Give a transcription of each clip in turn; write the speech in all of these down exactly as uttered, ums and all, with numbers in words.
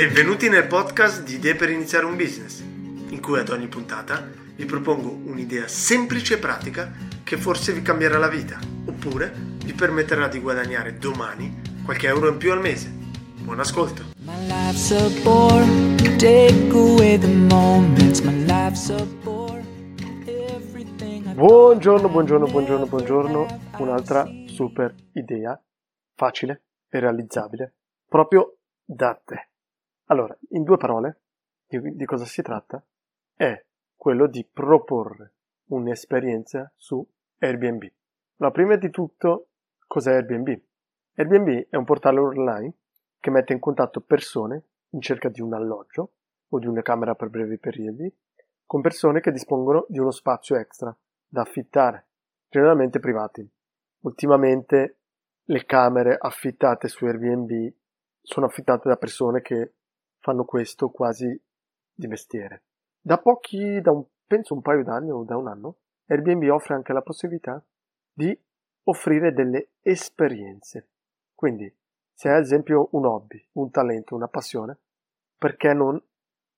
Benvenuti nel podcast di Idee per iniziare un business, in cui ad ogni puntata vi propongo un'idea semplice e pratica che forse vi cambierà la vita, oppure vi permetterà di guadagnare domani qualche euro in più al mese. Buon ascolto! Buongiorno, buongiorno, buongiorno, buongiorno. Un'altra super idea, facile e realizzabile, proprio da te. Allora, in due parole, di, di cosa si tratta? È quello di proporre un'esperienza su Airbnb. Ma prima di tutto, cos'è Airbnb? Airbnb è un portale online che mette in contatto persone in cerca di un alloggio o di una camera per brevi periodi con persone che dispongono di uno spazio extra da affittare, generalmente privati. Ultimamente le camere affittate su Airbnb sono affittate da persone che fanno questo quasi di mestiere. Da pochi, da un, penso un paio d'anni o da un anno, Airbnb offre anche la possibilità di offrire delle esperienze. Quindi, se hai ad esempio un hobby, un talento, una passione, perché non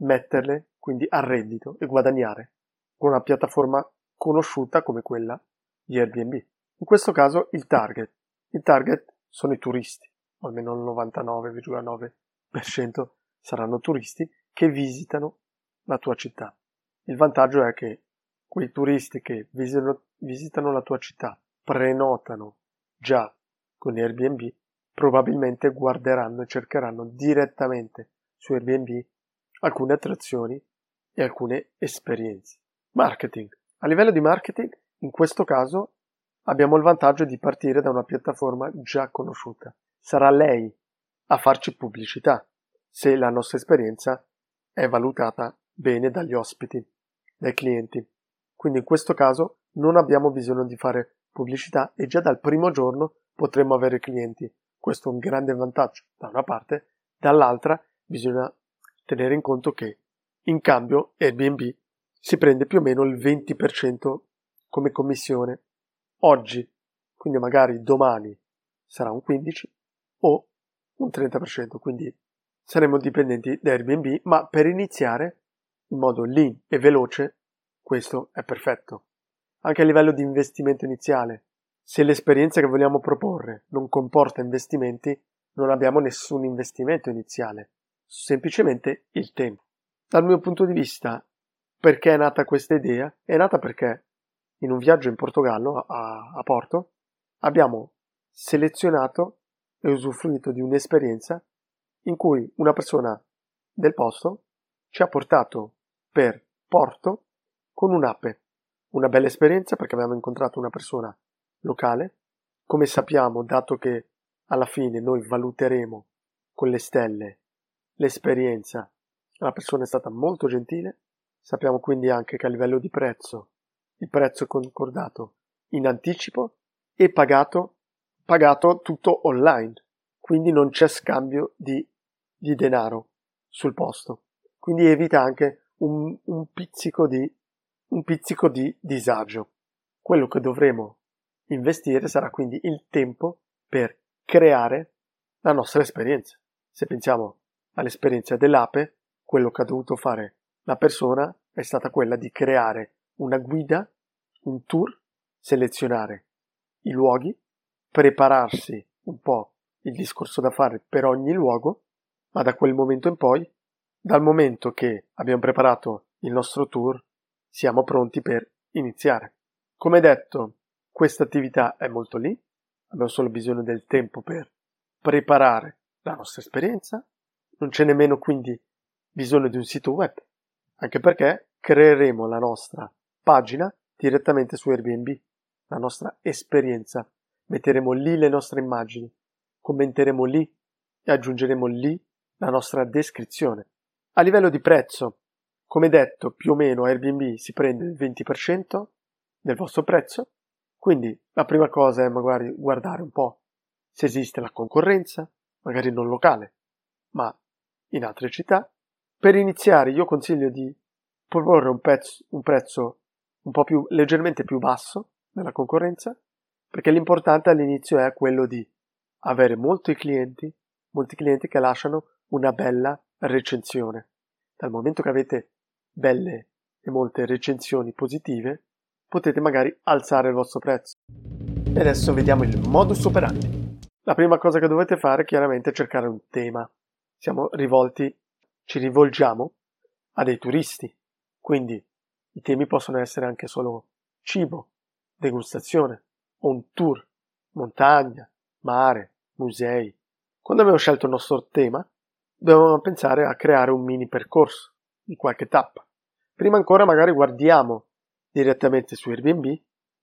metterle quindi a reddito e guadagnare con una piattaforma conosciuta come quella di Airbnb? In questo caso il target. Il target sono i turisti, o almeno il novantanove virgola nove per cento saranno turisti che visitano la tua città. Il vantaggio è che quei turisti che visitano, visitano la tua città, prenotano già con Airbnb, probabilmente guarderanno e cercheranno direttamente su Airbnb alcune attrazioni e alcune esperienze. Marketing. A livello di marketing, in questo caso, abbiamo il vantaggio di partire da una piattaforma già conosciuta. Sarà lei a farci pubblicità, se la nostra esperienza è valutata bene dagli ospiti, dai clienti. Quindi in questo caso non abbiamo bisogno di fare pubblicità e già dal primo giorno potremo avere clienti. Questo è un grande vantaggio da una parte, dall'altra bisogna tenere in conto che in cambio Airbnb si prende più o meno il venti per cento come commissione oggi, quindi magari domani sarà un quindici per cento o un trenta per cento, quindi saremo dipendenti da Airbnb, ma per iniziare in modo lean e veloce questo è perfetto. Anche a livello di investimento iniziale, se l'esperienza che vogliamo proporre non comporta investimenti, non abbiamo nessun investimento iniziale, semplicemente il tempo. Dal mio punto di vista, perché è nata questa idea? È nata perché in un viaggio in Portogallo, a, a Porto, abbiamo selezionato e usufruito di un'esperienza in cui una persona del posto ci ha portato per Porto con un'ape. Una bella esperienza perché abbiamo incontrato una persona locale. Come sappiamo, dato che alla fine noi valuteremo con le stelle l'esperienza, la persona è stata molto gentile. Sappiamo quindi anche che a livello di prezzo, il prezzo è concordato in anticipo e pagato, pagato tutto online. Quindi non c'è scambio di, di denaro sul posto. Quindi evita anche un, un pizzico di, un pizzico di disagio. Quello che dovremo investire sarà quindi il tempo per creare la nostra esperienza. Se pensiamo all'esperienza dell'ape, quello che ha dovuto fare la persona è stata quella di creare una guida, un tour, selezionare i luoghi, prepararsi un po' il discorso da fare per ogni luogo, ma da quel momento in poi, dal momento che abbiamo preparato il nostro tour, siamo pronti per iniziare. Come detto, questa attività è molto lì, abbiamo solo bisogno del tempo per preparare la nostra esperienza, non c'è nemmeno quindi bisogno di un sito web, anche perché creeremo la nostra pagina direttamente su Airbnb, la nostra esperienza, metteremo lì le nostre immagini, commenteremo lì e aggiungeremo lì la nostra descrizione. A livello di prezzo, come detto, più o meno Airbnb si prende il venti per cento del vostro prezzo, quindi la prima cosa è magari guardare un po' se esiste la concorrenza, magari non locale, ma in altre città. Per iniziare io consiglio di proporre un, pezzo, un prezzo un po' più leggermente più basso della concorrenza, perché l'importante all'inizio è quello di avere molti clienti, molti clienti che lasciano una bella recensione. Dal momento che avete belle e molte recensioni positive, potete magari alzare il vostro prezzo. E adesso vediamo il modus operandi. La prima cosa che dovete fare è chiaramente cercare un tema. Siamo rivolti, ci rivolgiamo a dei turisti, quindi i temi possono essere anche solo cibo, degustazione, on tour, montagna, mare, musei. Quando abbiamo scelto il nostro tema, dobbiamo pensare a creare un mini percorso di qualche tappa. Prima ancora magari guardiamo direttamente su Airbnb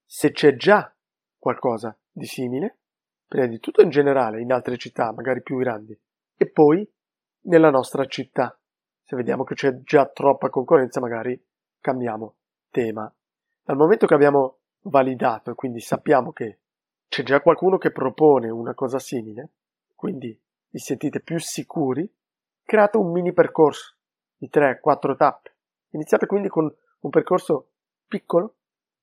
se c'è già qualcosa di simile, prima di tutto in generale in altre città magari più grandi e poi nella nostra città. Se vediamo che c'è già troppa concorrenza magari cambiamo tema. Dal momento che abbiamo validato e quindi sappiamo che c'è già qualcuno che propone una cosa simile, quindi vi sentite più sicuri, create un mini percorso di tre quattro tappe. Iniziate quindi con un percorso piccolo,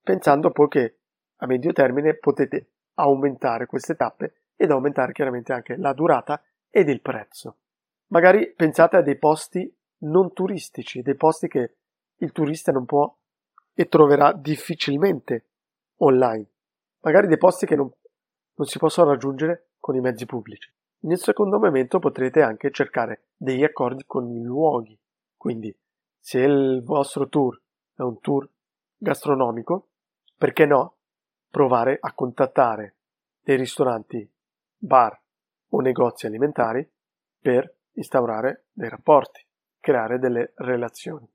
pensando poi che a medio termine potete aumentare queste tappe ed aumentare chiaramente anche la durata ed il prezzo. Magari pensate a dei posti non turistici, dei posti che il turista non può e troverà difficilmente online. Magari dei posti che non, non si possono raggiungere con i mezzi pubblici. Nel secondo momento potrete anche cercare degli accordi con i luoghi, quindi se il vostro tour è un tour gastronomico, perché no provare a contattare dei ristoranti, bar o negozi alimentari per instaurare dei rapporti, creare delle relazioni.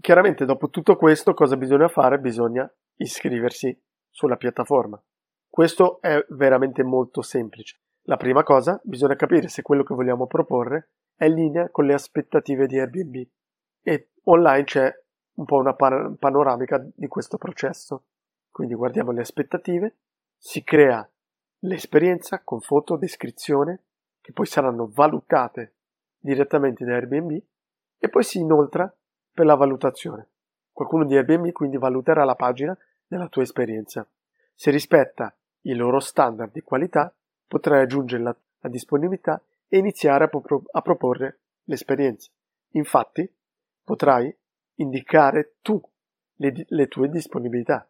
Chiaramente dopo tutto questo cosa bisogna fare? Bisogna iscriversi sulla piattaforma. Questo è veramente molto semplice. La prima cosa, bisogna capire se quello che vogliamo proporre è in linea con le aspettative di Airbnb. E online c'è un po' una panoramica di questo processo. Quindi guardiamo le aspettative, si crea l'esperienza con foto, descrizione, che poi saranno valutate direttamente da Airbnb e poi si inoltra per la valutazione. Qualcuno di Airbnb quindi valuterà la pagina della tua esperienza. Se rispetta i loro standard di qualità, potrai aggiungere la, la disponibilità e iniziare a, pro, a proporre l'esperienza. Infatti, potrai indicare tu le, le tue disponibilità.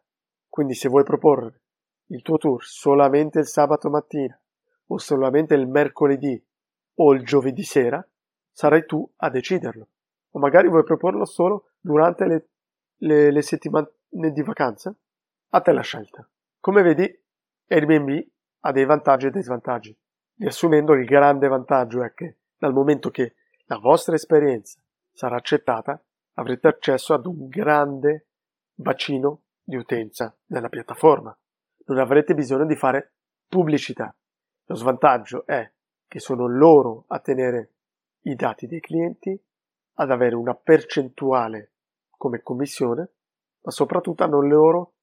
Quindi se vuoi proporre il tuo tour solamente il sabato mattina o solamente il mercoledì o il giovedì sera, sarai tu a deciderlo. O magari vuoi proporlo solo durante le, le, le settimane di vacanza? A te la scelta. Come vedi, Airbnb ha dei vantaggi e dei svantaggi. Riassumendo, il grande vantaggio è che dal momento che la vostra esperienza sarà accettata, avrete accesso ad un grande bacino di utenza della piattaforma. Non avrete bisogno di fare pubblicità. Lo svantaggio è che sono loro a tenere i dati dei clienti, ad avere una percentuale come commissione, ma soprattutto hanno loro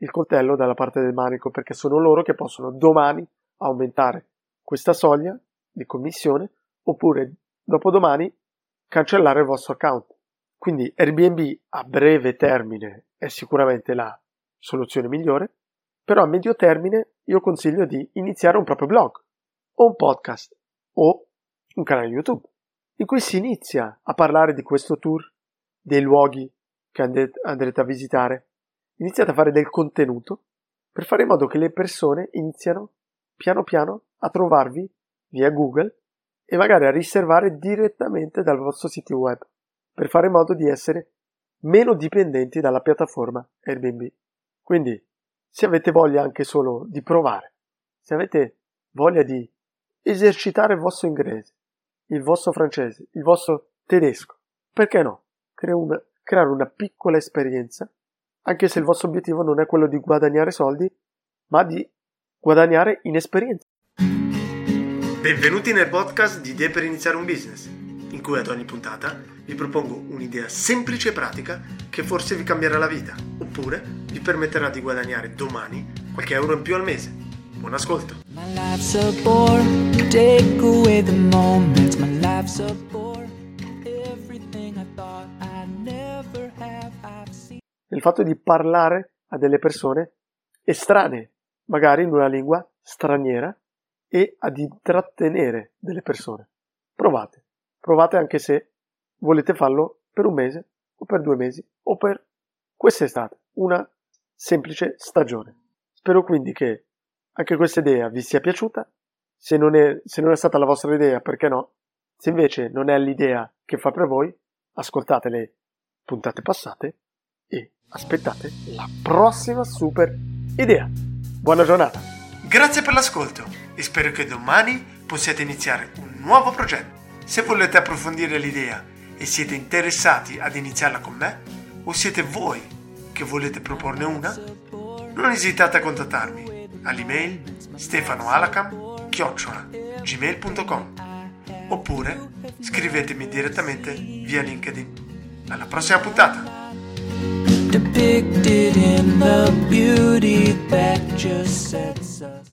il coltello dalla parte del manico, perché sono loro che possono domani aumentare questa soglia di commissione oppure dopodomani cancellare il vostro account. Quindi Airbnb a breve termine è sicuramente la soluzione migliore, però a medio termine io consiglio di iniziare un proprio blog o un podcast o un canale YouTube in cui si inizia a parlare di questo tour, dei luoghi che andrete a visitare. Iniziate a fare del contenuto per fare in modo che le persone iniziano piano piano a trovarvi via Google e magari a riservare direttamente dal vostro sito web, per fare in modo di essere meno dipendenti dalla piattaforma Airbnb. Quindi, se avete voglia anche solo di provare, se avete voglia di esercitare il vostro inglese, il vostro francese, il vostro tedesco, perché no? Crea una, creare una piccola esperienza, anche se il vostro obiettivo non è quello di guadagnare soldi, ma di guadagnare in esperienza. Benvenuti nel podcast di Idee per iniziare un business, in cui ad ogni puntata vi propongo un'idea semplice e pratica che forse vi cambierà la vita, oppure vi permetterà di guadagnare domani qualche euro in più al mese. Buon ascolto! Il fatto di parlare a delle persone estranee, magari in una lingua straniera, e ad intrattenere delle persone. Provate. Provate anche se volete farlo per un mese o per due mesi o per quest'estate, una semplice stagione. Spero quindi che anche questa idea vi sia piaciuta. Se non è, se non è stata la vostra idea, perché no? Se invece non è l'idea che fa per voi, ascoltate le puntate passate e aspettate la prossima super idea. Buona giornata! Grazie per l'ascolto e spero che domani possiate iniziare un nuovo progetto. Se volete approfondire l'idea e siete interessati ad iniziarla con me, o siete voi che volete proporne una, non esitate a contattarmi all'email stefanoalacam chiocciola gmail punto com oppure scrivetemi direttamente via LinkedIn. Alla prossima puntata!